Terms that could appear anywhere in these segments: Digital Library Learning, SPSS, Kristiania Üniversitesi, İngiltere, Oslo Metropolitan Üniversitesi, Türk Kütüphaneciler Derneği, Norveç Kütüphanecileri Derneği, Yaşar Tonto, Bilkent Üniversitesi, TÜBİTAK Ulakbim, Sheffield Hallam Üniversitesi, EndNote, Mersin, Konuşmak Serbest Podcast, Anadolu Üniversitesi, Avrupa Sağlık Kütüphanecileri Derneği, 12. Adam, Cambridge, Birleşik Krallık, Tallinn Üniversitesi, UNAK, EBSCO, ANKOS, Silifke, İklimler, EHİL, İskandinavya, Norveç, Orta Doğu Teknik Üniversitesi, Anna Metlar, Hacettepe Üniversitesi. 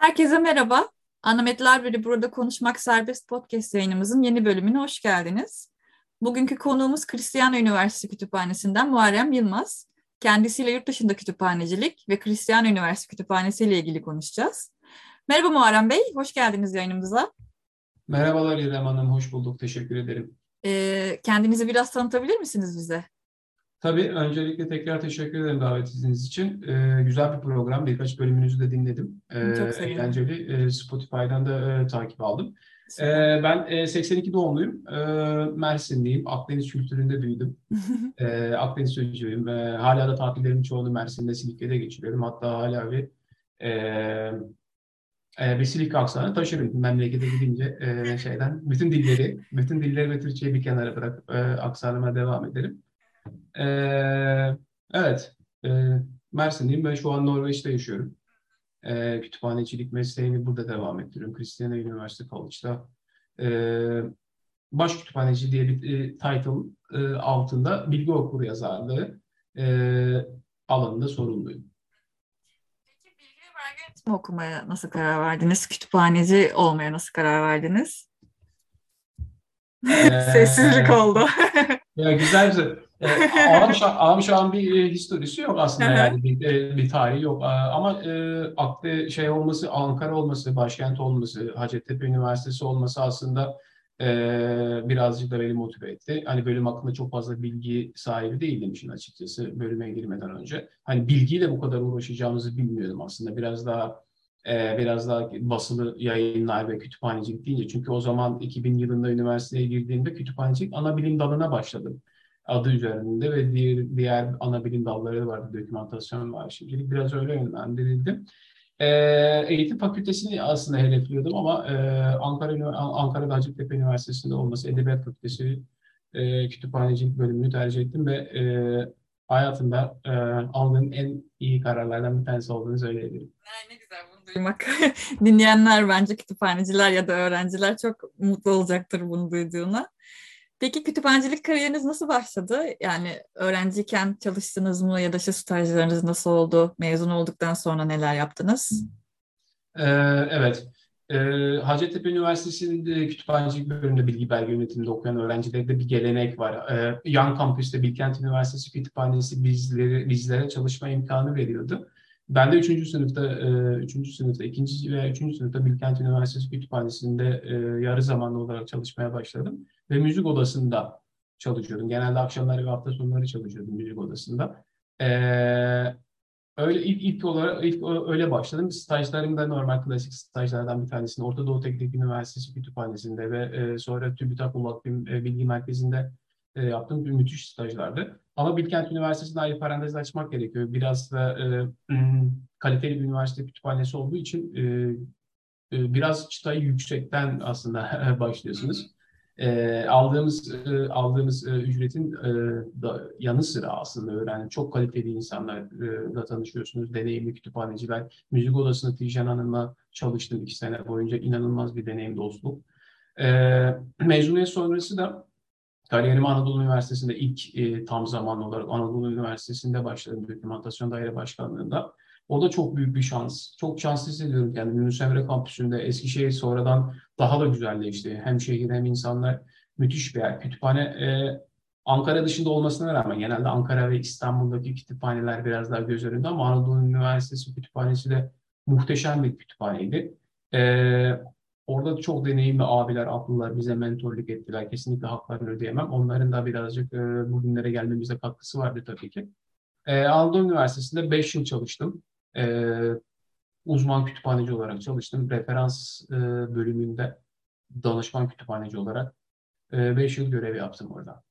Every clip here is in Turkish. Herkese merhaba. Anna Metlar burada Konuşmak Serbest Podcast yayınımızın yeni bölümüne hoş geldiniz. Bugünkü konuğumuz Kristiania Üniversitesi Kütüphanesi'nden Muharrem Yılmaz. Kendisiyle yurt dışında kütüphanecilik ve Kristiania Üniversitesi Kütüphanesi ile ilgili konuşacağız. Merhaba Muharrem Bey, hoş geldiniz yayınımıza. Merhabalar İrem Hanım, hoş bulduk. Teşekkür ederim. Kendinizi biraz tanıtabilir misiniz bize? Tabii, öncelikle tekrar teşekkür ederim davetiniz için. Güzel bir program, birkaç bölümünüzü de dinledim. Çok sevindim. Eğlenceli. Spotify'dan da takip aldım. Ben 82 doğumluyum, Mersinliyim, Akdeniz kültüründe büyüdüm, Akdeniz çocuğuyum. Hala da tatillerimin çoğunu Mersin'de, Silifke'de geçiriyorum. Hatta hala bir Silifke aksanı taşırım memlekete gidince bütün dilleri ve Türkçeyi bir kenara bırakıp aksanıma devam ederim. Evet, Mersin'deyim ve şu an Norveç'te yaşıyorum. Kütüphanecilik mesleğini burada devam ettiriyorum. Kristiania Üniversitesi College'da baş kütüphaneci diye bir title altında bilgi okur yazarlığı alanında sorumluyum. Peki bilgi ve belge yönetimi okumaya nasıl karar verdiniz? Kütüphaneci olmaya nasıl karar verdiniz? Sessizlik oldu. Ya güzel. Ağam şu an bir historisi yok aslında, yani bir tarihi yok ama aklı şey olması, Ankara olması, başkent olması, Hacettepe Üniversitesi olması aslında birazcık da beni motive etti. Hani bölüm hakkında çok fazla bilgi sahibi değildim şimdi açıkçası bölüme girmeden önce. Hani bilgiyle bu kadar uğraşacağımızı bilmiyordum aslında. Biraz daha basılı yayınlar ve kütüphanecilik deyince, çünkü o zaman 2000 yılında üniversiteye girdiğimde kütüphanecilik ana bilim dalına başladım. Adı üzerinde ve diğer ana bilim dalları vardı, dokümantasyon var. Şimdilik biraz öyle yönlendirildim. Eğitim fakültesini aslında hedefliyordum ama Ankara'da Hacettepe Üniversitesi'nde olması, Edebiyat Fakültesi kütüphanecilik bölümünü tercih ettim ve hayatımda aldığım en iyi kararlardan bir tanesi olduğunu söyleyebilirim. Ne güzel bunu duymak. Dinleyenler, bence kütüphaneciler ya da öğrenciler çok mutlu olacaktır bunu duyduğuna. Peki kütüphanecilik kariyeriniz nasıl başladı? Yani öğrenciyken çalıştınız mı ya da stajlarınız nasıl oldu? Mezun olduktan sonra neler yaptınız? Evet. Hacettepe Üniversitesi'nde kütüphanecilik bölümünde bilgi belge yönetiminde okuyan öğrencilerde bir gelenek var. Yan kampüste Bilkent Üniversitesi Kütüphanesi bizlere çalışma imkanı veriyordu. Ben de 2. ve 3. sınıfta Bilkent Üniversitesi Kütüphanesi'nde yarı zamanlı olarak çalışmaya başladım. Ve müzik odasında çalışıyordum. Genelde akşamları ve hafta sonları çalışıyordum müzik odasında. Öyle ilk olarak öyle başladım. Stajlarım da normal klasik stajlardan bir tanesinde Orta Doğu Teknik Üniversitesi Kütüphanesi'nde ve sonra TÜBİTAK Ulakbim Bilgi Merkezi'nde yaptığım müthiş stajlardı. Ama Bilkent Üniversitesi'nde ayrı parantez açmak gerekiyor. Biraz da kaliteli bir üniversite kütüphanesi olduğu için biraz çıtayı yüksekten aslında başlıyorsunuz. Aldığımız ücretin da yanı sıra aslında çok kaliteli insanlarla tanışıyorsunuz. Deneyimli kütüphaneciler. Müzik odasında Tijen Hanım'la çalıştım 2 sene boyunca. İnanılmaz bir deneyim, dostluk. Mezuniyet sonrası da kariyerimi Anadolu Üniversitesi'nde ilk tam zamanlı olarak Anadolu Üniversitesi'nde başladım. Dokümantasyon Daire Başkanlığı'nda. O da çok büyük bir şans. Çok şanslı hissediyorum kendimi. Yunus Emre Kampüsü'nde, Eskişehir sonradan daha da güzelleşti. Hem şehir hem insanlar, müthiş bir yer. Kütüphane Ankara dışında olmasına rağmen genelde Ankara ve İstanbul'daki kütüphaneler biraz daha göz önünde ama Anadolu Üniversitesi Kütüphanesi de muhteşem bir kütüphaneydi. Orada çok deneyimli abiler, ablalar bize mentorluk ettiler. Kesinlikle haklarını ödeyemem. Onların da birazcık bugünlere gelmemize katkısı vardı tabii ki. Anadolu Üniversitesi'nde 5 yıl çalıştım. Uzman kütüphaneci olarak çalıştım. Referans bölümünde danışman kütüphaneci olarak 5 yıl görev yaptım orada.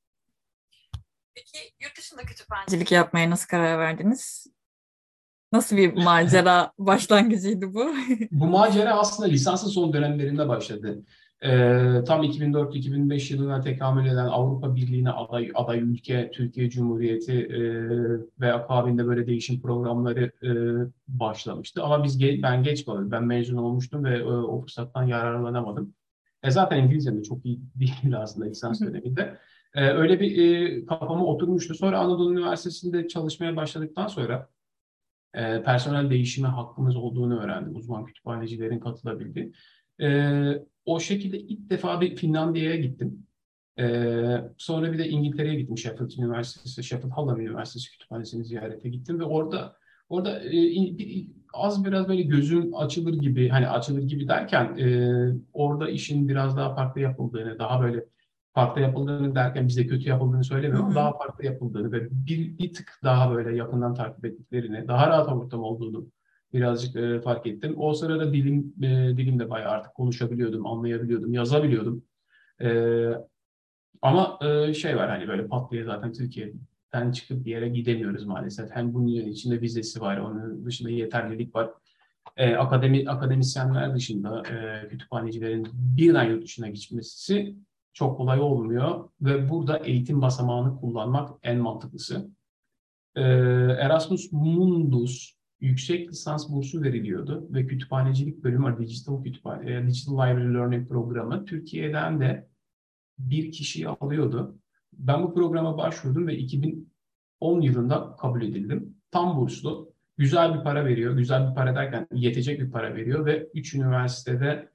Peki yurt dışında kütüphanecilik yapmaya nasıl karar verdiniz? Nasıl bir macera başlangıcıydı bu? Bu macera aslında lisansın son dönemlerinde başladı. Tam 2004-2005 yılına tekamül eden Avrupa Birliği'ne aday ülke Türkiye Cumhuriyeti ve akabinde böyle değişim programları başlamıştı. Ama ben geç kaldım. Ben mezun olmuştum ve o fırsattan yararlanamadım. Zaten İngilizcem de çok iyi değildi aslında lisans döneminde. Öyle bir kafama oturmuştu. Sonra Anadolu Üniversitesi'nde çalışmaya başladıktan sonra personel değişime hakkımız olduğunu öğrendim. Uzman kütüphanecilerin katılabildiği. O şekilde ilk defa bir Finlandiya'ya gittim. Sonra bir de İngiltere'ye gittim. Sheffield Üniversitesi, Sheffield Hallam Üniversitesi kütüphanesini ziyarete gittim ve orada az biraz böyle gözün açılır gibi, hani açılır gibi derken orada işin biraz daha farklı yapıldığını, daha böyle farklı yapıldığını derken bize kötü yapıldığını söylemiyorum. Hı-hı. Daha farklı yapıldığını ve bir tık daha böyle yakından takip ettiklerini, daha rahat ortam olduğunu birazcık fark ettim. O sırada dilim de bayağı artık konuşabiliyordum, anlayabiliyordum, yazabiliyordum. Ama şey var, hani böyle pat diye zaten Türkiye'den çıkıp bir yere gidemiyoruz maalesef. Hem bunun içinde vizesi var, onun dışında yeterlilik var. Akademisyenler dışında kütüphanecilerin birden yurt dışına geçmesi çok kolay olmuyor ve burada eğitim basamağını kullanmak en mantıklısı. Erasmus Mundus yüksek lisans bursu veriliyordu ve kütüphanecilik bölümü, Digital Library Learning programı Türkiye'den de bir kişiyi alıyordu. Ben bu programa başvurdum ve 2010 yılında kabul edildim. Tam burslu, güzel bir para veriyor. Güzel bir para derken yetecek bir para veriyor ve 3 üniversitede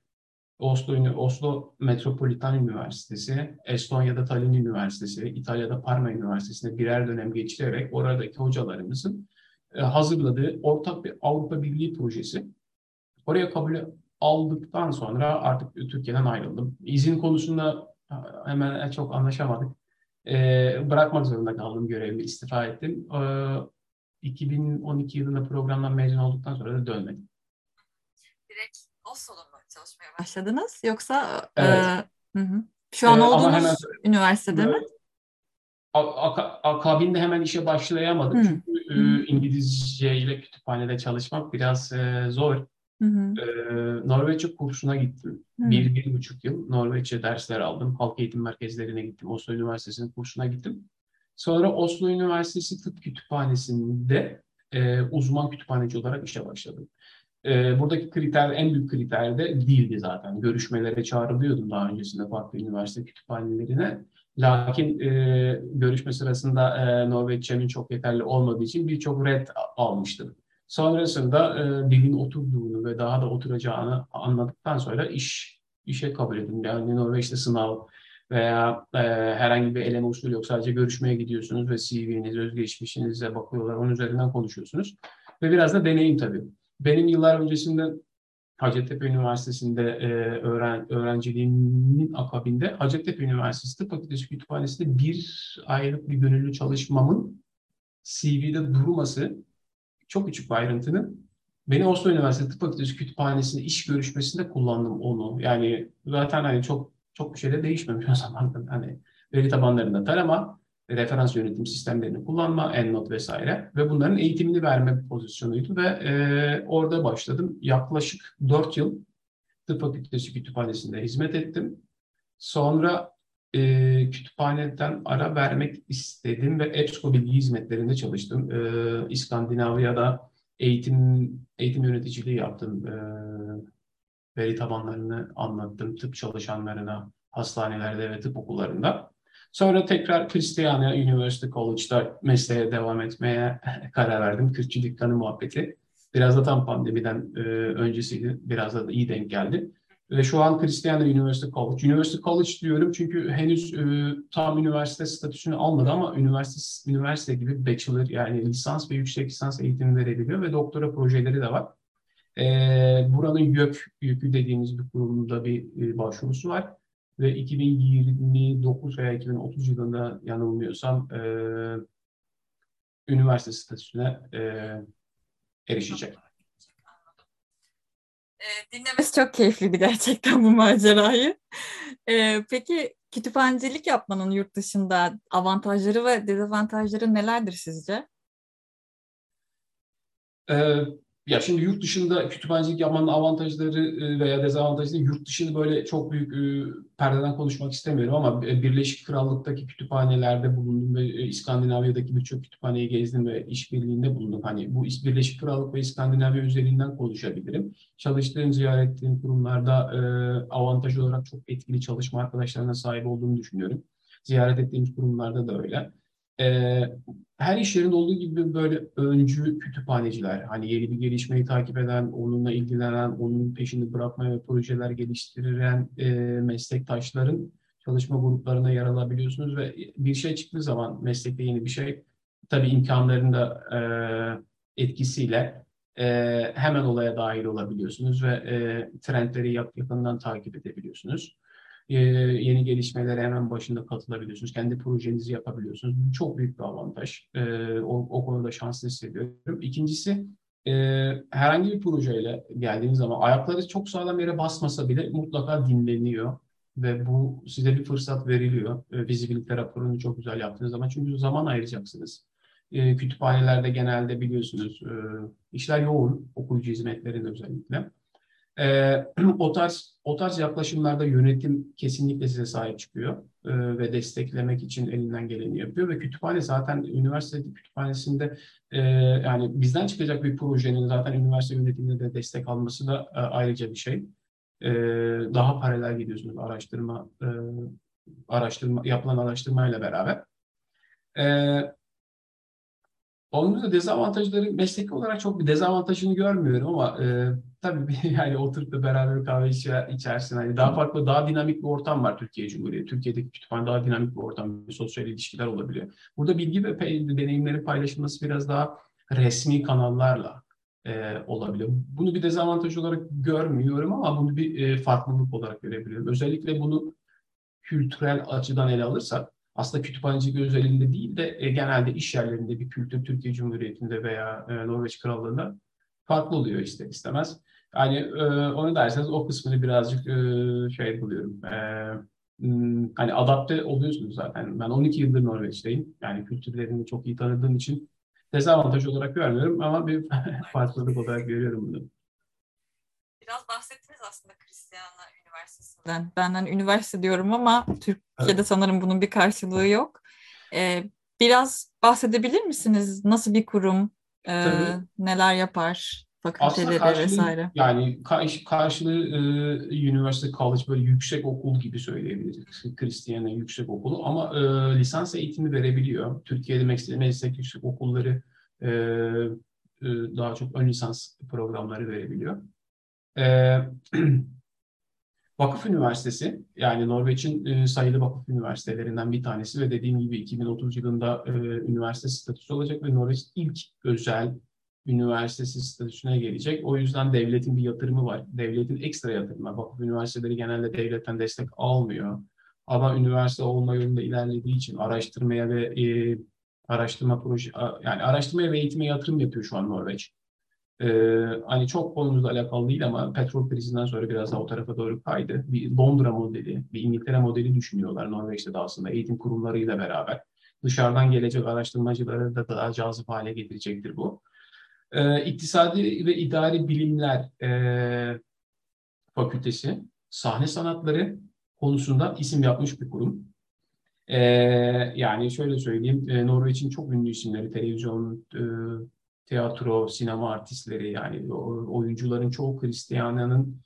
Oslo Metropolitan Üniversitesi, Estonya'da Tallinn Üniversitesi, İtalya'da Parma Üniversitesi'nde birer dönem geçirerek oradaki hocalarımızın hazırladığı ortak bir Avrupa Birliği projesi. Oraya kabul aldıktan sonra artık Türkiye'den ayrıldım. İzin konusunda hemen çok anlaşamadık. Bırakmak zorunda kaldım görevimi, istifa ettim. 2012 yılında programdan mezun olduktan sonra da dönmedim. Direkt Oslo'da mı çalışmaya başladınız? Yoksa evet. Şu an olduğunuz hemen, üniversitede mi? Akabinde hemen işe başlayamadım. Çünkü İngilizce ile kütüphanede çalışmak biraz zor. Norveççe kursuna gittim. 1,5 yıl Norveççe dersler aldım. Halk eğitim merkezlerine gittim. Oslo Üniversitesi'nin kursuna gittim. Sonra Oslo Üniversitesi Tıp Kütüphanesi'nde uzman kütüphaneci olarak işe başladım. Buradaki kriter, en büyük kriter de dildi zaten. Görüşmelere çağrılıyordum daha öncesinde farklı üniversite kütüphanelerine. Lakin görüşme sırasında Norveççemin çok yeterli olmadığı için birçok red almıştım. Sonrasında dilin oturduğunu ve daha da oturacağını anladıktan sonra işe kabul edildim. Yani Norveç'te sınav veya herhangi bir eleme usulü yok. Sadece görüşmeye gidiyorsunuz ve CV'niz, özgeçmişinize bakıyorlar. Onun üzerinden konuşuyorsunuz. Ve biraz da deneyim tabii. Benim yıllar öncesinde Hacettepe Üniversitesi'nde öğrenciliğimin akabinde Hacettepe Üniversitesi Tıp Fakültesi Kütüphanesi'nde bir aylık bir gönüllü çalışmamın CV'de durması, çok küçük bir ayrıntının, beni Oslo Üniversitesi Tıp Fakültesi Kütüphanesi'nde iş görüşmesinde kullandım onu. Yani zaten hani çok bir şey de değişmemiş o zaman. Hani veri tabanlarında tarama, referans yönetim sistemlerini kullanma, EndNote vesaire ve bunların eğitimini verme pozisyonuydu ve orada başladım. Yaklaşık 4 yıl Tıp Fakültesi Kütüphanesi'nde hizmet ettim. Sonra kütüphaneden ara vermek istedim ve EBSCO bilgi hizmetlerinde çalıştım. İskandinavya'da eğitim yöneticiliği yaptım. Veri tabanlarını anlattım tıp çalışanlarına, hastanelerde ve tıp okullarında. Sonra tekrar Kristiania Üniversitesi College'da mesleğe devam etmeye karar verdim. Kürtçü dükkanı muhabbeti. Biraz da tam pandemiden öncesiydi. Biraz da iyi denk geldi. Ve şu an Kristiania Üniversitesi College. Üniversite College diyorum çünkü henüz tam üniversite statüsünü almadı ama üniversite gibi bachelor, yani lisans ve yüksek lisans eğitimi verebiliyor ve doktora projeleri de var. Buranın YÖKÜ dediğimiz bir kurumda bir başvurusu var. Ve 2029 veya 2030 yılında yanılmıyorsam üniversite statüsüne erişecek. Dinlemesi çok keyifliydi gerçekten bu macerayı. Peki kütüphanecilik yapmanın yurt dışında avantajları ve dezavantajları nelerdir sizce? Ya şimdi yurt dışında kütüphanecilik yapmanın avantajları veya dezavantajları, yurt dışını böyle çok büyük perdeden konuşmak istemiyorum ama Birleşik Krallık'taki kütüphanelerde bulundum ve İskandinavya'daki birçok kütüphaneyi gezdim ve işbirliğinde bulundum. Hani bu Birleşik Krallık ve İskandinavya üzerinden konuşabilirim. Çalıştığım, ziyaret ettiğim kurumlarda avantaj olarak çok etkili çalışma arkadaşlarına sahip olduğumu düşünüyorum. Ziyaret ettiğimiz kurumlarda da öyle. Her iş yerinde olduğu gibi böyle öncü kütüphaneciler, hani yeni bir gelişmeyi takip eden, onunla ilgilenen, onun peşini bırakmayan ve projeler geliştiren meslektaşların çalışma gruplarına yer alabiliyorsunuz ve bir şey çıktığı zaman meslekte yeni bir şey, tabii imkanların da etkisiyle hemen olaya dahil olabiliyorsunuz ve trendleri yakından takip edebiliyorsunuz. Yeni gelişmelere hemen başında katılabiliyorsunuz. Kendi projenizi yapabiliyorsunuz. Bu çok büyük bir avantaj. O konuda şanslı hissediyorum. İkincisi, herhangi bir projeyle geldiğiniz zaman ayakları çok sağlam yere basmasa bile mutlaka dinleniyor. Ve bu size bir fırsat veriliyor. Vizibilite raporunu çok güzel yaptığınız zaman. Çünkü zaman ayıracaksınız. Kütüphanelerde genelde biliyorsunuz işler yoğun. Okuyucu hizmetlerinde özellikle. O tarz yaklaşımlarda yönetim kesinlikle size sahip çıkıyor ve desteklemek için elinden geleni yapıyor ve kütüphane zaten üniversite kütüphanesinde yani bizden çıkacak bir projenin zaten üniversite yönetiminde de destek alması da ayrıca bir şey. Daha paralel gidiyorsunuz yapılan araştırmayla beraber. Onun da dezavantajları, mesleki olarak çok bir dezavantajını görmüyorum ama tabii yani oturup da beraber kahve içersin. Yani daha farklı, daha dinamik bir ortam var Türkiye Cumhuriyeti. Türkiye'deki kütüphane daha dinamik bir ortam, sosyal ilişkiler olabiliyor. Burada bilgi ve deneyimlerin paylaşılması biraz daha resmi kanallarla olabiliyor. Bunu bir dezavantaj olarak görmüyorum ama bunu bir farklılık olarak görebiliyorum. Özellikle bunu kültürel açıdan ele alırsak, aslında kütüphanecilik özelinde değil de genelde iş yerlerinde bir kültür Türkiye Cumhuriyeti'nde veya Norveç Krallığı'nda farklı oluyor ister istemez. Yani onu derseniz o kısmını birazcık şey buluyorum. Hani adapte oluyorsunuz zaten. Ben 12 yıldır Norveç'teyim. Yani kültürlerini çok iyi tanıdığım için dezavantaj olarak görmüyorum ama bir farklılık olarak görüyorum bunu. Biraz bahsettiniz aslında Kristiania Üniversitesi'nden. Benden üniversite diyorum ama Türkiye'de evet, sanırım bunun bir karşılığı yok. Biraz bahsedebilir misiniz? Nasıl bir kurum? Neler yapar? Fakülteleri vesaire. Yani karşılığı üniversite college, böyle yüksek okul gibi söyleyebiliriz. Kristiania yüksek okulu ama lisans eğitimi verebiliyor. Türkiye'de meslek yüksek okulları daha çok ön lisans programları verebiliyor. Vakıf Üniversitesi, yani Norveç'in sayılı vakıf üniversitelerinden bir tanesi ve dediğim gibi 2030 yılında üniversite statüsü olacak ve Norveç ilk özel üniversitesi statüsüne gelecek. O yüzden devletin bir yatırımı var. Devletin ekstra yatırımı. Vakıf üniversiteleri genelde devletten destek almıyor. Ama üniversite olma yolunda ilerlediği için araştırmaya ve araştırmaya ve eğitime yatırım yapıyor şu an Norveç. Hani çok konumuzla alakalı değil ama petrol krizinden sonra biraz daha o tarafa doğru kaydı. Bir Londra modeli, bir İngiltere modeli düşünüyorlar Norveç'te de aslında eğitim kurumlarıyla beraber. Dışarıdan gelecek araştırmacılara da daha cazip hale getirecektir bu. İktisadi ve İdari Bilimler Fakültesi, sahne sanatları konusunda isim yapmış bir kurum. Yani şöyle söyleyeyim, Norveç'in çok ünlü isimleri, televizyon, tiyatro, sinema artistleri, yani oyuncuların çoğu Kristiania'nın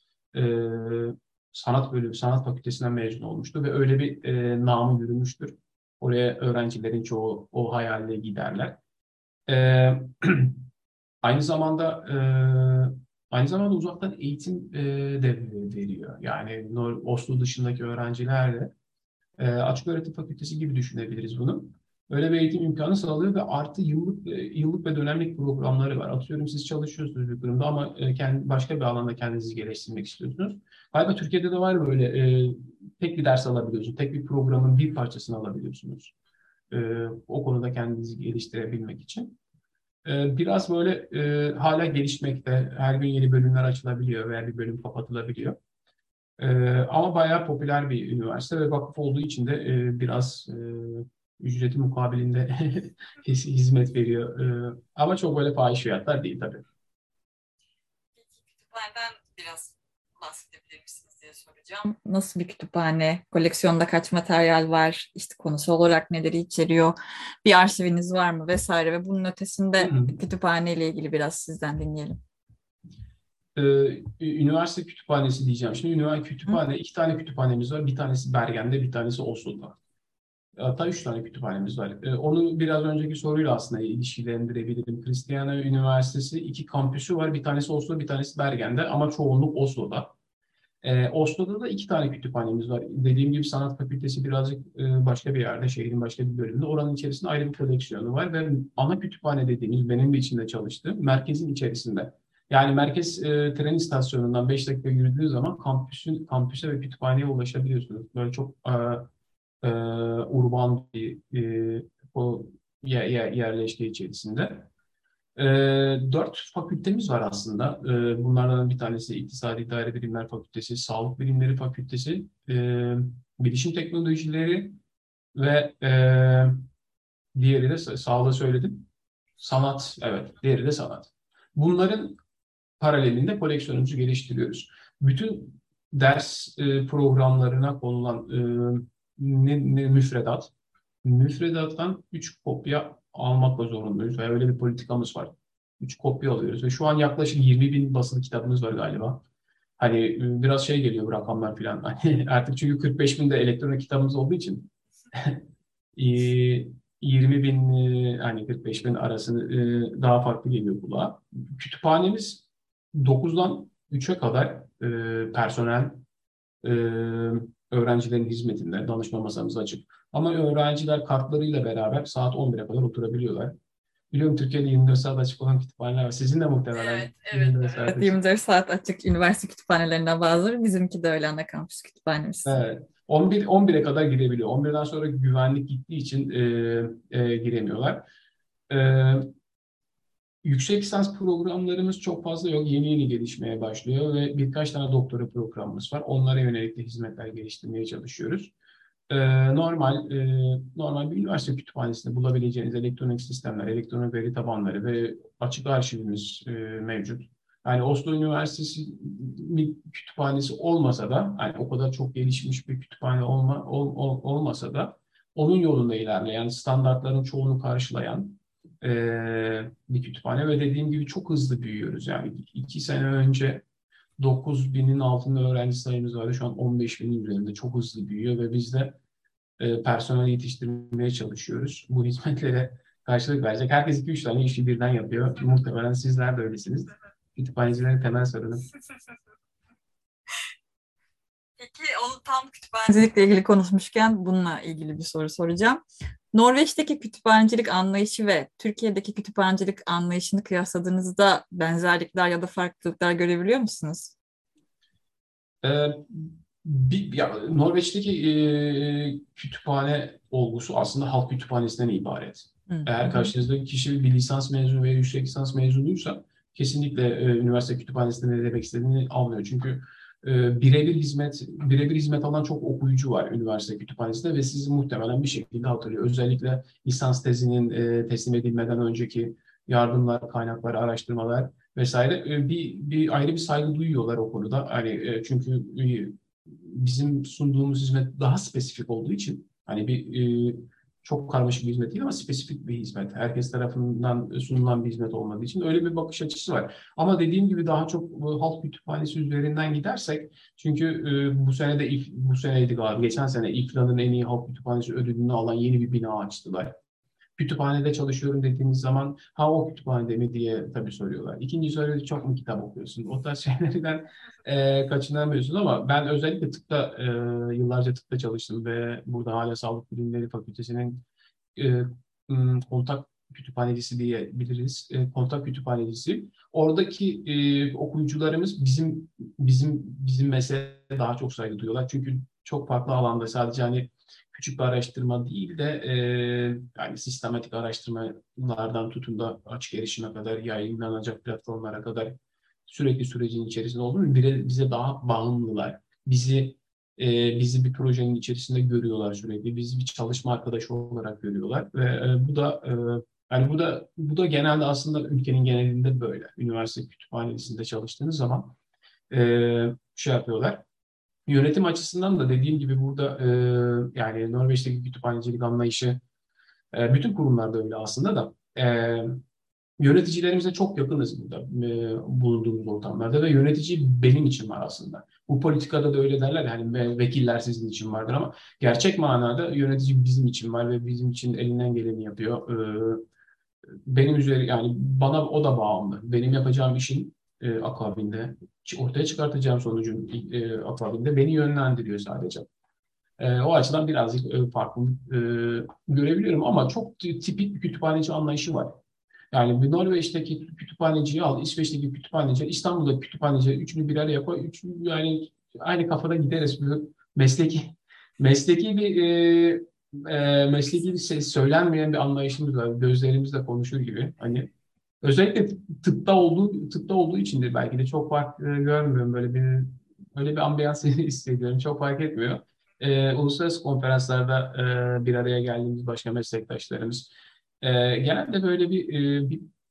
sanat bölümü, sanat fakültesinden mezun olmuştu ve öyle bir namı yürümüştür. Oraya öğrencilerin çoğu o hayalle giderler. Aynı zamanda uzaktan eğitim de veriyor. Yani Oslo dışındaki öğrencilerle açık öğretim fakültesi gibi düşünebiliriz bunu. Öyle bir eğitim imkanı sağlıyor ve artı yıllık ve dönemlik programları var. Atıyorum siz çalışıyorsunuz bir kurumda ama başka bir alanda kendinizi geliştirmek istiyorsunuz. Galiba Türkiye'de de var böyle tek bir ders alabiliyorsunuz, tek bir programın bir parçasını alabiliyorsunuz. O konuda kendinizi geliştirebilmek için. Biraz böyle hala gelişmekte, her gün yeni bölümler açılabiliyor veya bir bölüm kapatılabiliyor. Ama bayağı popüler bir üniversite ve vakıf olduğu için de biraz ücreti mukabilinde hizmet veriyor. Ama çok böyle fahiş fiyatlar değil tabii. Peki kütüphaneden biraz bahsedebilir misiniz diye soracağım. Nasıl bir kütüphane? Koleksiyonda kaç materyal var? İşte konusu olarak neleri içeriyor? Bir arşiviniz var mı vesaire? Ve bunun ötesinde kütüphaneyle ilgili biraz sizden dinleyelim. Üniversite kütüphanesi diyeceğim. Şimdi üniversite kütüphane, iki tane kütüphanemiz var. Bir tanesi Bergen'de, bir tanesi Oslo'da. Hatta 3 tane kütüphanemiz var. Onu biraz önceki soruyla aslında ilişkilendirebilirim. Kristiania Üniversitesi 2 kampüsü var. Bir tanesi Oslo, bir tanesi Bergen'de ama çoğunluk Oslo'da. Oslo'da da 2 tane kütüphanemiz var. Dediğim gibi sanat fakültesi birazcık başka bir yerde, şehrin başka bir bölümünde. Oranın içerisinde ayrı bir koleksiyonu var ve ana kütüphane dediğimiz benim de içinde çalıştığım merkezin içerisinde. Yani merkez tren istasyonundan 5 dakika yürüdüğünüz zaman kampüse ve kütüphaneye ulaşabiliyorsunuz. Böyle çok urban bir yerleşke içerisinde. 4 fakültemiz var aslında. Bunlardan bir tanesi İktisadi İdari Bilimler Fakültesi, Sağlık Bilimleri Fakültesi, Bilişim Teknolojileri ve diğeri de sağlığı söyledim. Sanat, evet. Diğeri de sanat. Bunların paralelinde koleksiyonumuzu geliştiriyoruz. Bütün ders programlarına konulan müfredat. Müfredattan 3 kopya almakla zorundayız. Yani öyle bir politikamız var. 3 kopya alıyoruz ve şu an yaklaşık 20.000 basılı kitabımız var galiba. Hani biraz şey geliyor bu rakamlar falan. Hani artık çünkü 45.000 de elektronik kitabımız olduğu için 20.000 hani 45.000 arasını daha farklı geliyor kulağa. Kütüphanemiz 9'dan 3'e kadar personel öğrencilerin hizmetinde, danışma masamız açık. Ama öğrenciler kartlarıyla beraber saat 11'e kadar oturabiliyorlar. Biliyorum Türkiye'de 24 saat açık olan kütüphaneler var. Sizin de muhtemelen. Evet, 24 saat açık üniversite kütüphanelerinden bazıları. Bizimki de öyle ana kampüs kütüphanemiz. Evet. 11'e kadar girebiliyor. 11'den sonra güvenlik gittiği için giremiyorlar. Yüksek lisans programlarımız çok fazla yok. Yeni gelişmeye başlıyor ve birkaç tane doktora programımız var. Onlara yönelik de hizmetler geliştirmeye çalışıyoruz. Normal bir üniversite kütüphanesinde bulabileceğiniz elektronik sistemler, elektronik veri tabanları ve açık arşivimiz mevcut. Yani Oslo Üniversitesi kütüphanesi olmasa da, yani o kadar çok gelişmiş bir kütüphane olmasa da onun yolunda ilerleyen, standartların çoğunu karşılayan bir kütüphane ve dediğim gibi çok hızlı büyüyoruz. Yani 2 sene önce 9.000'in altında öğrenci sayımız vardı. Şu an 15.000'in üzerinde çok hızlı büyüyor ve biz de personel yetiştirmeye çalışıyoruz. Bu hizmetlere karşılık verecek. Herkes 2-3 tane işi birden yapıyor. Muhtemelen sizler de öylesiniz. Kütüphanecilerin temel sorunu. Peki onu tam kütüphanecilikle ilgili konuşmuşken bununla ilgili bir soru soracağım. Norveç'teki kütüphanecilik anlayışı ve Türkiye'deki kütüphanecilik anlayışını kıyasladığınızda benzerlikler ya da farklılıklar görebiliyor musunuz? Norveç'teki kütüphane olgusu aslında halk kütüphanesinden ibaret. Hı-hı. Eğer karşınızdaki kişi bir lisans mezunu veya yüksek lisans mezunuysa kesinlikle üniversite kütüphanesinde ne demek istediğini anlıyor. Çünkü birebir hizmet alan çok okuyucu var üniversite kütüphanesinde ve sizi muhtemelen bir şekilde hatırlıyor. Özellikle lisans tezinin teslim edilmeden önceki yardımlar, kaynaklar, araştırmalar vesaire bir ayrı bir saygı duyuyorlar o konuda. Hani çünkü bizim sunduğumuz hizmet daha spesifik olduğu için hani bir çok karmaşık bir hizmet değil ama spesifik bir hizmet. Herkes tarafından sunulan bir hizmet olmadığı için öyle bir bakış açısı var. Ama dediğim gibi daha çok halk kütüphanesi üzerinden gidersek, çünkü geçen sene İFLA'nın en iyi halk kütüphanesi ödülünü alan yeni bir bina açtılar. Kütüphanede çalışıyorum dediğimiz zaman o kütüphanede mi diye tabii soruyorlar. İkinci soru çok mu kitap okuyorsun? O tarz şeylerden kaçınamıyorsun ama ben özellikle tıpta yıllarca tıpta çalıştım ve burada hala Sağlık Bilimleri Fakültesi'nin kontak kütüphanecisi diyebiliriz. Kontak kütüphanecisi. Oradaki okuyucularımız bizim meseleye daha çok saygı duyuyorlar. Çünkü çok farklı alanda sadece hani küçük bir araştırma değil de yani sistematik araştırmalardan tutun da açık erişime kadar, yayınlanacak platformlara kadar sürekli sürecin içerisinde olduğunu bize daha bağımlılar. Bizi bir projenin içerisinde görüyorlar sürekli. Bizi bir çalışma arkadaşı olarak görüyorlar ve bu da genelde aslında ülkenin genelinde böyle. Üniversite kütüphanesinde çalıştığınız zaman şey yapıyorlar. Yönetim açısından da dediğim gibi burada yani Norveç'teki kütüphanecilik anlayışı bütün kurumlarda öyle aslında da Yöneticilerimize çok yakınız burada bulunduğumuz ortamlarda ve yönetici benim için var aslında. Bu politikada da öyle derler hani vekiller sizin için vardır ama gerçek manada yönetici bizim için var ve bizim için elinden geleni yapıyor. Benim üzeri yani bana o da bağımlı. Benim yapacağım işin akabinde ortaya çıkartacağım sonucun akabinde beni yönlendiriyor sadece. O açıdan birazcık farklı görebiliyorum ama çok tipik bir kütüphaneci anlayışı var. Yani bir Norveç'teki kütüphaneciyi al, İsveç'teki kütüphaneci, İstanbul'daki kütüphaneci, üçünü bir araya koy, üçünü yani aynı kafada gideriz. Mesleki bir ses söylenmeyen bir anlayışımız var. Gözlerimizle konuşur gibi. Hani özellikle tıpta olduğu içindir belki de çok fark görmüyorum böyle bir ambiyans hissediyorum. Çok fark etmiyor. Uluslararası konferanslarda bir araya geldiğimiz başka meslektaşlarımız. Genelde böyle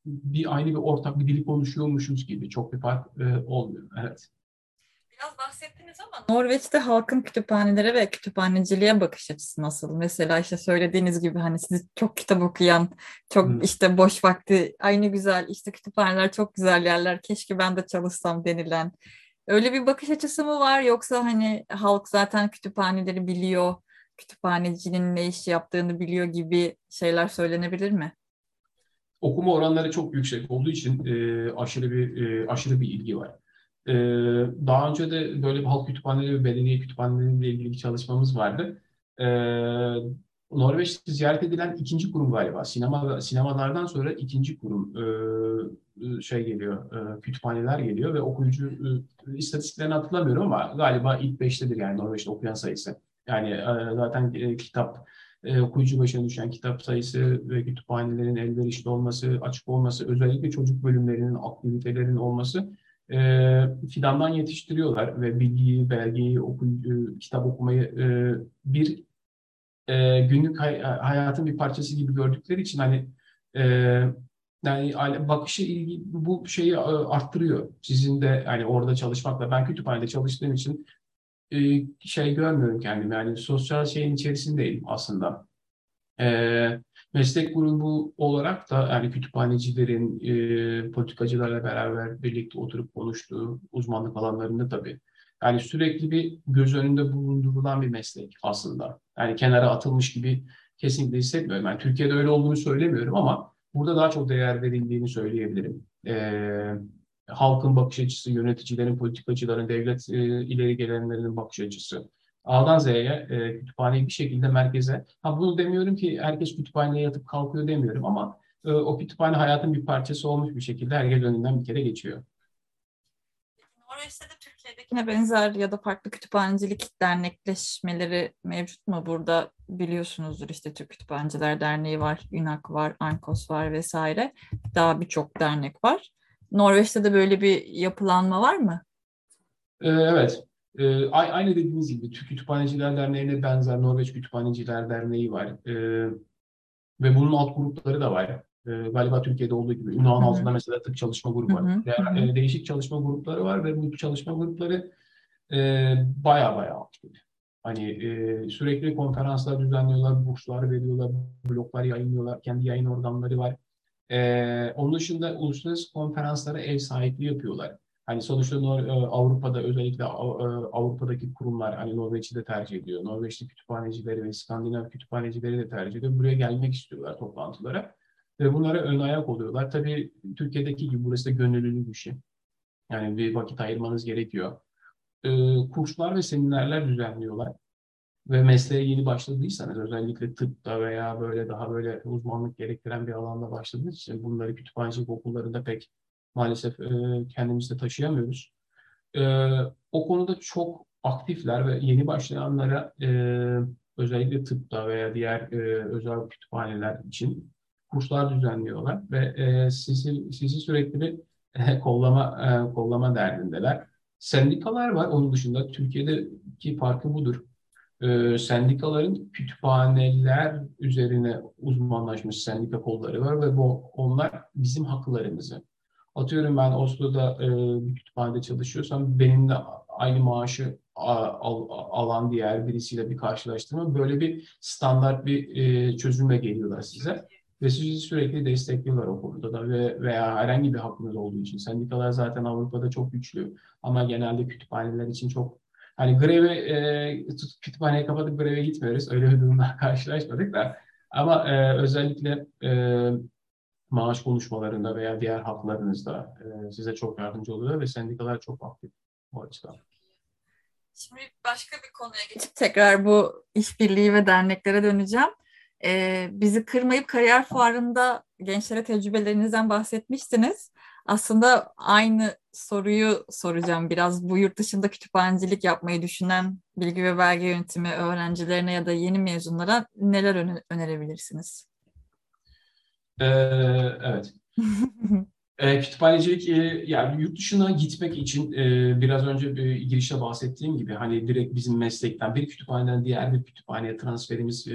bir aynı bir ortak bir dili konuşuyormuşuz gibi çok bir fark olmuyor. Evet. Biraz bahsettiniz ama Norveç'te halkın kütüphanelere ve kütüphaneciliğe bakış açısı nasıl? Mesela işte söylediğiniz gibi hani siz çok kitap okuyan, çok işte boş vakti, aynı güzel işte kütüphaneler çok güzel yerler, keşke ben de çalışsam denilen. Öyle bir bakış açısı mı var yoksa hani halk zaten kütüphaneleri biliyor, kütüphanecinin ne iş yaptığını biliyor gibi şeyler söylenebilir mi? Okuma oranları çok yüksek olduğu için aşırı bir ilgi var. Daha önce de böyle bir halk kütüphaneleri ve belediye kütüphaneleriyle ilgili bir çalışmamız vardı. Norveç'te ziyaret edilen ikinci kurum galiba. Sinemalardan sonra ikinci kurum kütüphaneler geliyor ve okuyucu istatistiklerini hatırlamıyorum ama galiba ilk 5'tedir yani Norveç'te okuyan sayısı. Yani zaten kitap, okuyucu başına düşen kitap sayısı ve kütüphanelerin elverişli olması, açık olması, özellikle çocuk bölümlerinin, aktivitelerin olması fidandan yetiştiriyorlar ve bilgiyi, belgeyi, kitap okumayı bir günlük hayatın bir parçası gibi gördükleri için hani yani bakışı ilgi bu şeyi arttırıyor. Sizin de hani orada çalışmakla ben kütüphanede çalıştığım için görmüyorum kendimi yani sosyal şeyin içerisindeyim aslında. Meslek grubu olarak da yani kütüphanecilerin politikacılarla beraber birlikte oturup konuştuğu uzmanlık alanlarında tabii. Yani sürekli bir göz önünde bulundurulan bir meslek aslında. Yani kenara atılmış gibi kesinlikle hissetmiyorum. Yani Türkiye'de öyle olduğunu söylemiyorum ama burada daha çok değer verildiğini söyleyebilirim. Halkın bakış açısı, yöneticilerin, politikacıların, devlet ileri gelenlerinin bakış açısı. A'dan Z'ye kütüphaneyi bir şekilde merkeze. Bunu demiyorum ki herkes kütüphaneye yatıp kalkıyor demiyorum ama o kütüphane hayatın bir parçası olmuş bir şekilde herkes önünden bir kere geçiyor. Norveç'te de Türkiye'dekine benzer ya da farklı kütüphanecilik dernekleşmeleri mevcut mu? Burada biliyorsunuzdur işte Türk Kütüphaneciler Derneği var, UNAK var, ANKOS var vesaire. Daha birçok dernek var. Norveç'te de böyle bir yapılanma var mı? Evet. Aynı dediğiniz gibi Türk Kütüphaneciler Derneği'ne benzer Norveç Kütüphaneciler Derneği var. Ve bunun alt grupları da var. Galiba Türkiye'de olduğu gibi. Ünal'ın altında mesela tıp çalışma grubu var. Değişik çalışma grupları var ve bu çalışma grupları baya aktif. Hani sürekli konferanslar düzenliyorlar, burslar veriyorlar, bloglar yayınlıyorlar, kendi yayın organları var. Onun dışında uluslararası konferanslara ev sahipliği yapıyorlar. Hani sonuçta Avrupa'da özellikle Avrupa'daki kurumlar hani Norveç'i de tercih ediyor. Norveçli kütüphanecileri ve İskandinav kütüphanecileri de tercih ediyor. Buraya gelmek istiyorlar toplantılara ve bunlara ön ayak oluyorlar. Tabii Türkiye'deki gibi burası da gönüllülük işi. Yani bir vakit ayırmanız gerekiyor. Kurslar ve seminerler düzenliyorlar. Ve mesleğe yeni başladıysanız özellikle tıpta veya böyle daha böyle uzmanlık gerektiren bir alanda başladığınız için bunları kütüphanecilik okullarında pek maalesef kendimizde taşıyamıyoruz. O konuda çok aktifler ve yeni başlayanlara özellikle tıpta veya diğer özel kütüphaneler için kurslar düzenliyorlar ve sizi sürekli bir kollama derdindeler. Sendikalar var onun dışında Türkiye'deki farkı budur. Sendikaların kütüphaneler üzerine uzmanlaşmış sendika kolları var ve onlar bizim haklarımızı. Atıyorum ben Oslo'da bir kütüphanede çalışıyorsam benimle aynı maaşı alan diğer birisiyle bir karşılaştırma böyle bir standart bir çözümle geliyorlar size. Ve sizi sürekli destekliyorlar o konuda da veya herhangi bir hakkınız olduğu için. Sendikalar zaten Avrupa'da çok güçlü ama genelde kütüphaneler için çok... Hani greve, kütüphaneyi kapatıp greve gitmiyoruz. Öyle bir durumla karşılaşmadık da. Ama özellikle maaş konuşmalarında veya diğer haklarınızda size çok yardımcı oluyor ve sendikalar çok aktif o açıdan. Şimdi başka bir konuya geçip tekrar bu işbirliği ve derneklere döneceğim. Bizi kırmayıp kariyer fuarında gençlere tecrübelerinizden bahsetmiştiniz. Aslında aynı soruyu soracağım biraz. Bu yurt dışında kütüphanecilik yapmayı düşünen bilgi ve belge yönetimi öğrencilerine ya da yeni mezunlara neler önerebilirsiniz? Evet. Kütüphanecilik, yani yurt dışına gitmek için biraz önce girişte bahsettiğim gibi hani direkt bizim meslekten bir kütüphaneden diğer bir kütüphaneye transferimiz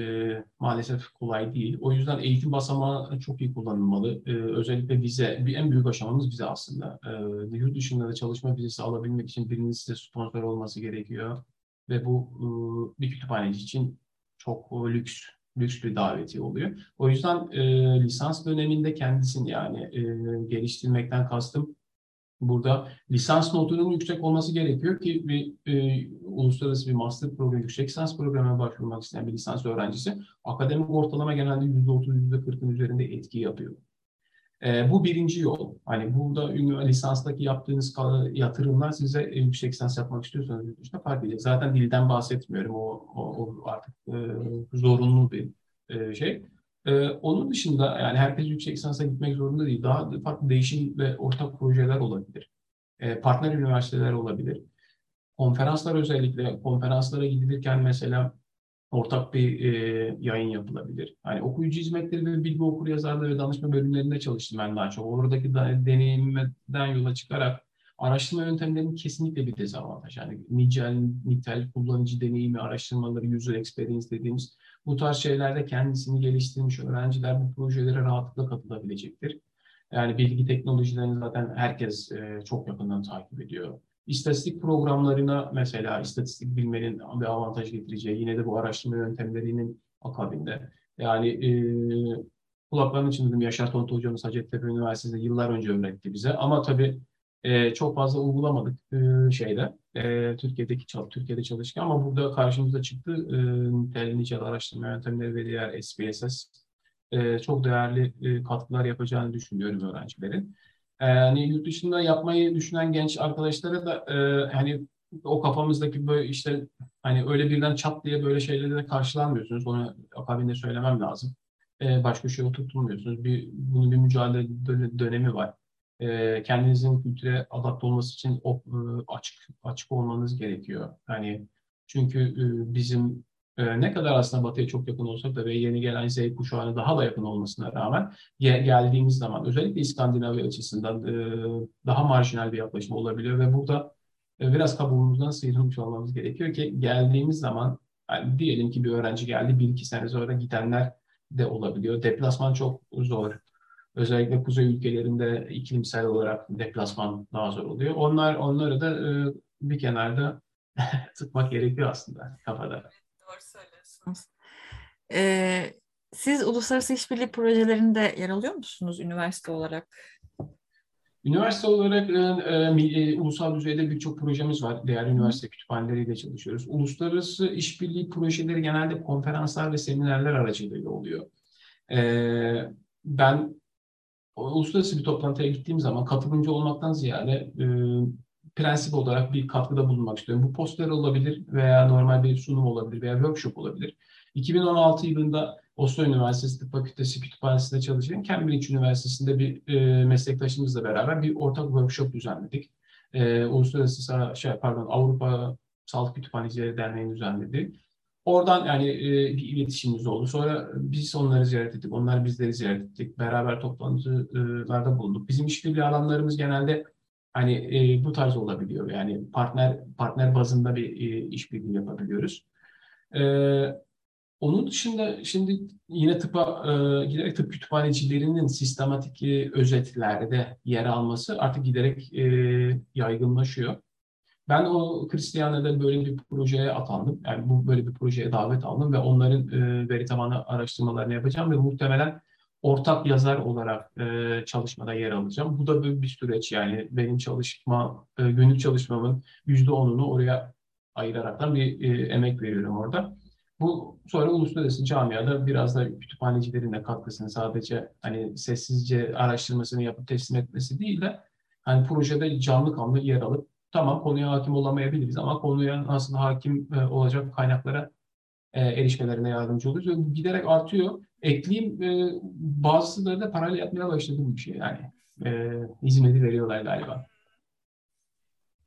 maalesef kolay değil. O yüzden eğitim basamağı çok iyi kullanılmalı. Özellikle vize, en büyük aşamamız vize aslında. Yurt dışında da çalışma vizesi alabilmek için birinin size sponsor olması gerekiyor. Ve bu bir kütüphaneci için çok lüks bir davetiye oluyor. O yüzden lisans döneminde kendisini yani geliştirmekten kastım burada lisans notunun yüksek olması gerekiyor ki bir uluslararası bir master programı, yüksek lisans programına başvurmak isteyen bir lisans öğrencisi akademik ortalama genelde %30, %40'ın üzerinde etki yapıyor. Bu birinci yol. Hani burada lisanstaki yaptığınız yatırımlar size yüksek lisans yapmak istiyorsanız yurt dışında fark edecek. Zaten dilden bahsetmiyorum. O artık zorunlu bir şey. Onun dışında yani herkes yüksek lisansa gitmek zorunda değil. Daha farklı değişim ve ortak projeler olabilir. Partner üniversiteler olabilir. Konferanslar özellikle. Konferanslara gidilirken mesela ortak bir yayın yapılabilir. Yani okuyucu hizmetleri ve bilgi okuryazarlığı ve danışma bölümlerinde çalıştım ben daha çok. Oradaki deneyimden yola çıkarak araştırma yöntemlerinin kesinlikle bir dezavantaj. Yani nitel, kullanıcı deneyimi, araştırmaları, user experience dediğimiz bu tarz şeylerde kendisini geliştirmiş öğrenciler bu projelere rahatlıkla katılabilecektir. Yani bilgi teknolojilerini zaten herkes çok yakından takip ediyor. İstatistik programlarına mesela istatistik bilmenin bir avantaj getireceği yine de bu araştırma yöntemlerinin akabinde. Yani kulaklarının için dedim Yaşar Tonto hocamız Hacettepe Üniversitesi'nde yıllar önce öğretti bize. Ama tabii çok fazla uygulamadık Türkiye'de çalıştık ama burada karşımıza çıktı nitel araştırma yöntemleri ve diğer SPSS çok değerli katkılar yapacağını düşünüyorum öğrencilerin. Yani yurt dışında yapmayı düşünen genç arkadaşlara da hani o kafamızdaki böyle işte hani öyle birden çat diye böyle şeylerle de karşılanmıyorsunuz. Onu akabinde söylemem lazım. Başka şeye oturtulmuyorsunuz. Bunun bir mücadele dönemi var. Kendinizin kültüre adapte olması için açık olmanız gerekiyor. Hani çünkü bizim ne kadar aslında Batı'ya çok yakın olsak da ve yeni gelen Z kuşağına daha da yakın olmasına rağmen geldiğimiz zaman özellikle İskandinavya açısından daha marjinal bir yaklaşım olabiliyor ve burada biraz kabuğumuzdan sıyrılmış olmamız gerekiyor ki geldiğimiz zaman yani diyelim ki bir öğrenci geldi 1-2 sene sonra gidenler de olabiliyor. Deplasman çok zor. Özellikle kuzey ülkelerinde iklimsel olarak deplasman daha zor oluyor. Onları da bir kenarda tutmak gerekiyor aslında kafada. Söylüyorsunuz. Siz uluslararası işbirliği projelerinde yer alıyor musunuz üniversite olarak? Üniversite olarak ulusal düzeyde birçok projemiz var. Diğer üniversite kütüphaneleriyle çalışıyoruz. Uluslararası işbirliği projeleri genelde konferanslar ve seminerler aracılığıyla oluyor. Ben uluslararası bir toplantıya gittiğim zaman katılımcı olmaktan ziyade prensip olarak bir katkıda bulunmak istiyorum. Bu poster olabilir veya normal bir sunum olabilir veya workshop olabilir. 2016 yılında Oslo Üniversitesi Tıp Fakültesi Kütüphanesi'nde çalışırken Cambridge Üniversitesi'nde bir meslektaşımızla beraber bir ortak workshop düzenledik. Avrupa Sağlık Kütüphanecileri Derneği düzenledi. Oradan yani bir iletişimimiz oldu. Sonra biz onları ziyaret ettik, onlar bizleri ziyaret ettik. Beraber toplantılarda bulunduk. Bizim işbirliği alanlarımız genelde hani bu tarz olabiliyor. Yani partner bazında bir işbirliği yapabiliyoruz. Onun dışında şimdi yine tıpa giderek tıp kütüphanecilerinin sistematik özetlerde yer alması artık giderek yaygınlaşıyor. Ben o Kristiyani'den böyle bir projeye atandım. Yani böyle bir projeye davet aldım ve onların veri tabanı araştırmalarını yapacağım ve muhtemelen ortak yazar olarak çalışmada yer alacağım. Bu da büyük bir süreç, yani benim günlük çalışmamın %10'unu oraya ayıraraktan bir emek veriyorum orada. Bu sonra uluslararası camiada biraz da kütüphanecilerin de katkısını, sadece hani sessizce araştırmasını yapıp teslim etmesi değil de hani projede canlı kanlı yer alıp, tamam konuya hakim olamayabiliriz ama konuya nasıl hakim olacak kaynaklara erişmelerine yardımcı oluyoruz. Ve giderek artıyor. Ekleyeyim, bazıları da paralel yapmaya başladı bu işi. Yani hizmeti veriyorlar galiba.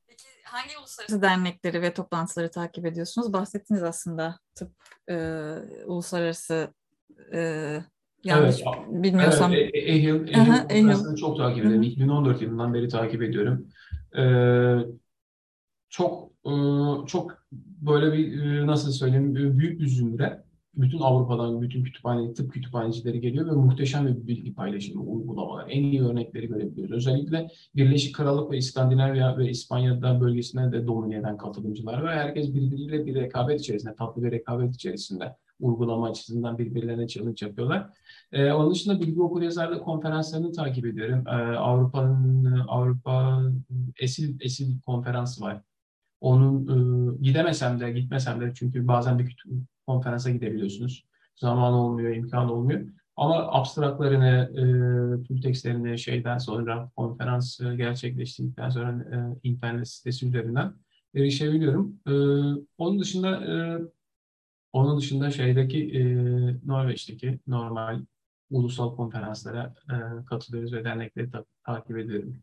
Peki hangi uluslararası dernekleri ve toplantıları takip ediyorsunuz? Bahsettiniz aslında tıp uluslararası yanlış bilmiyorsam. Evet, EHİL çok takip ediyorum. 2014 yılından beri takip ediyorum. Çok böyle bir, nasıl söyleyeyim, büyük bir zümre. Bütün Avrupa'dan bütün tıp kütüphanecileri geliyor ve muhteşem bir bilgi paylaşımı, uygulamalar, en iyi örnekleri görebiliyoruz. Özellikle Birleşik Krallık ve İskandinavya ve İspanya'dan bölgesine de domine eden katılımcılar ve herkes birbiriyle bir rekabet içerisinde, tatlı bir rekabet içerisinde uygulama açısından birbirlerine challenge yapıyorlar. Onun dışında bilgi okuryazarlığı konferanslarını takip ediyorum. Avrupa Esil konferansı var. Onun gitmesem de çünkü bazen bir konferansa gidebiliyorsunuz. Zaman olmuyor, imkan olmuyor. Ama abstraklarını, tüm tekstlerini şeyden sonra, konferans gerçekleştikten sonra internet sitesi üzerinden erişebiliyorum. Onun dışında Norveç'teki normal ulusal konferanslara katılıyoruz ve dernekleri takip ediyorum.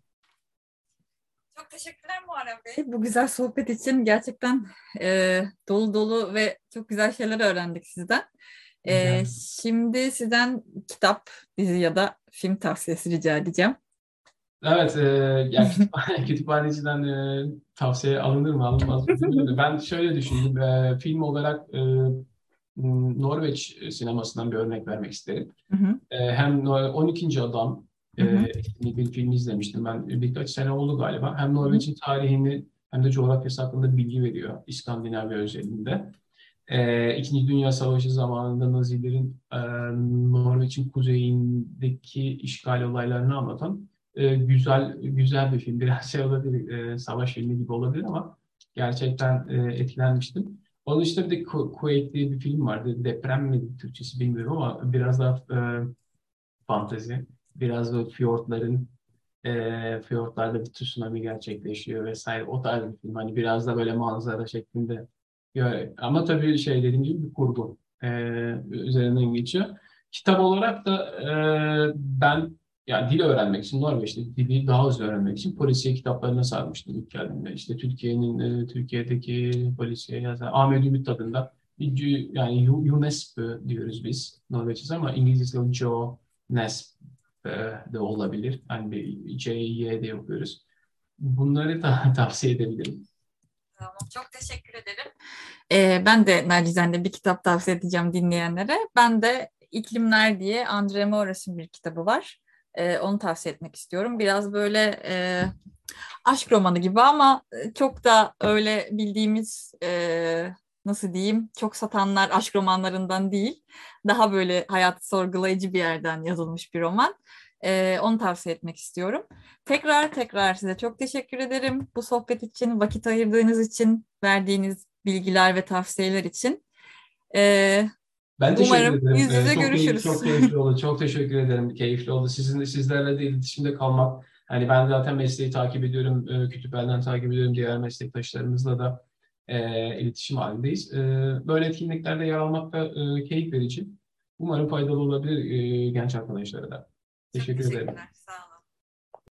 Çok teşekkürler Muharrem Bey. Bu güzel sohbet için gerçekten dolu dolu ve çok güzel şeyler öğrendik sizden. Şimdi sizden kitap, dizi ya da film tavsiyesi rica edeceğim. Evet, kütüphaneciden tavsiye alınır mı alınmaz mı bilmiyorum. Ben şöyle düşündüm, film olarak Norveç sinemasından bir örnek vermek isterim. Hem 12. Adam bir film izlemiştim ben, birkaç sene oldu galiba. Hem Norveç'in tarihini hem de coğrafyası hakkında bilgi veriyor, İskandinavya özelinde. İkinci Dünya Savaşı zamanında Nazilerin Norveç'in kuzeyindeki işgal olaylarını anlatan güzel bir film. Biraz şey olabilir, savaş filmi gibi olabilir ama gerçekten etkilenmiştim. Onun dışında bir de Quake diye bir film vardı. Deprem mi Türkçesi bilmiyorum ama biraz daha fantezi. Biraz da fiyortlarda bir tsunami gerçekleşiyor vesaire. O tarz bir film. Hani biraz da böyle manzara şeklinde. Ama tabii dediğim gibi bir kurgu üzerinden geçiyor. Kitap olarak da ben dil öğrenmek için, Norveç'te dili daha hızlı öğrenmek için polisiye kitaplarına sarmıştım ilk geldiğimde. Türkiye'deki polisiye yazar Ahmet Ümit tadında. Yani UNESCO diyoruz biz Norveç'te ama İngilizcesi Joe Nesp de olabilir. Hani bir CY'de yapıyoruz. Bunları da tavsiye edebilirim. Tamam, çok teşekkür ederim. Ben de naçizane bir kitap tavsiye edeceğim dinleyenlere. Ben de İklimler diye Andre Moras'ın bir kitabı var. Onu tavsiye etmek istiyorum. Biraz böyle aşk romanı gibi ama çok da öyle bildiğimiz çok satanlar aşk romanlarından değil. Daha böyle hayat sorgulayıcı bir yerden yazılmış bir roman. Onu tavsiye etmek istiyorum. Tekrar size çok teşekkür ederim. Bu sohbet için, vakit ayırdığınız için, verdiğiniz bilgiler ve tavsiyeler için. Ben umarım teşekkür ederim. Yüz yüze görüşürüz. Çok keyifli oldu. Çok teşekkür ederim. Keyifli oldu. Sizlerle de iletişimde kalmak. Hani ben zaten mesleği takip ediyorum. Kütüphaneden takip ediyorum. Diğer meslektaşlarımızla da iletişim halindeyiz. Böyle etkinliklerde yer almak da keyif verici. Umarım faydalı olabilir genç arkadaşlara da. Teşekkür ederim. Sağ olun.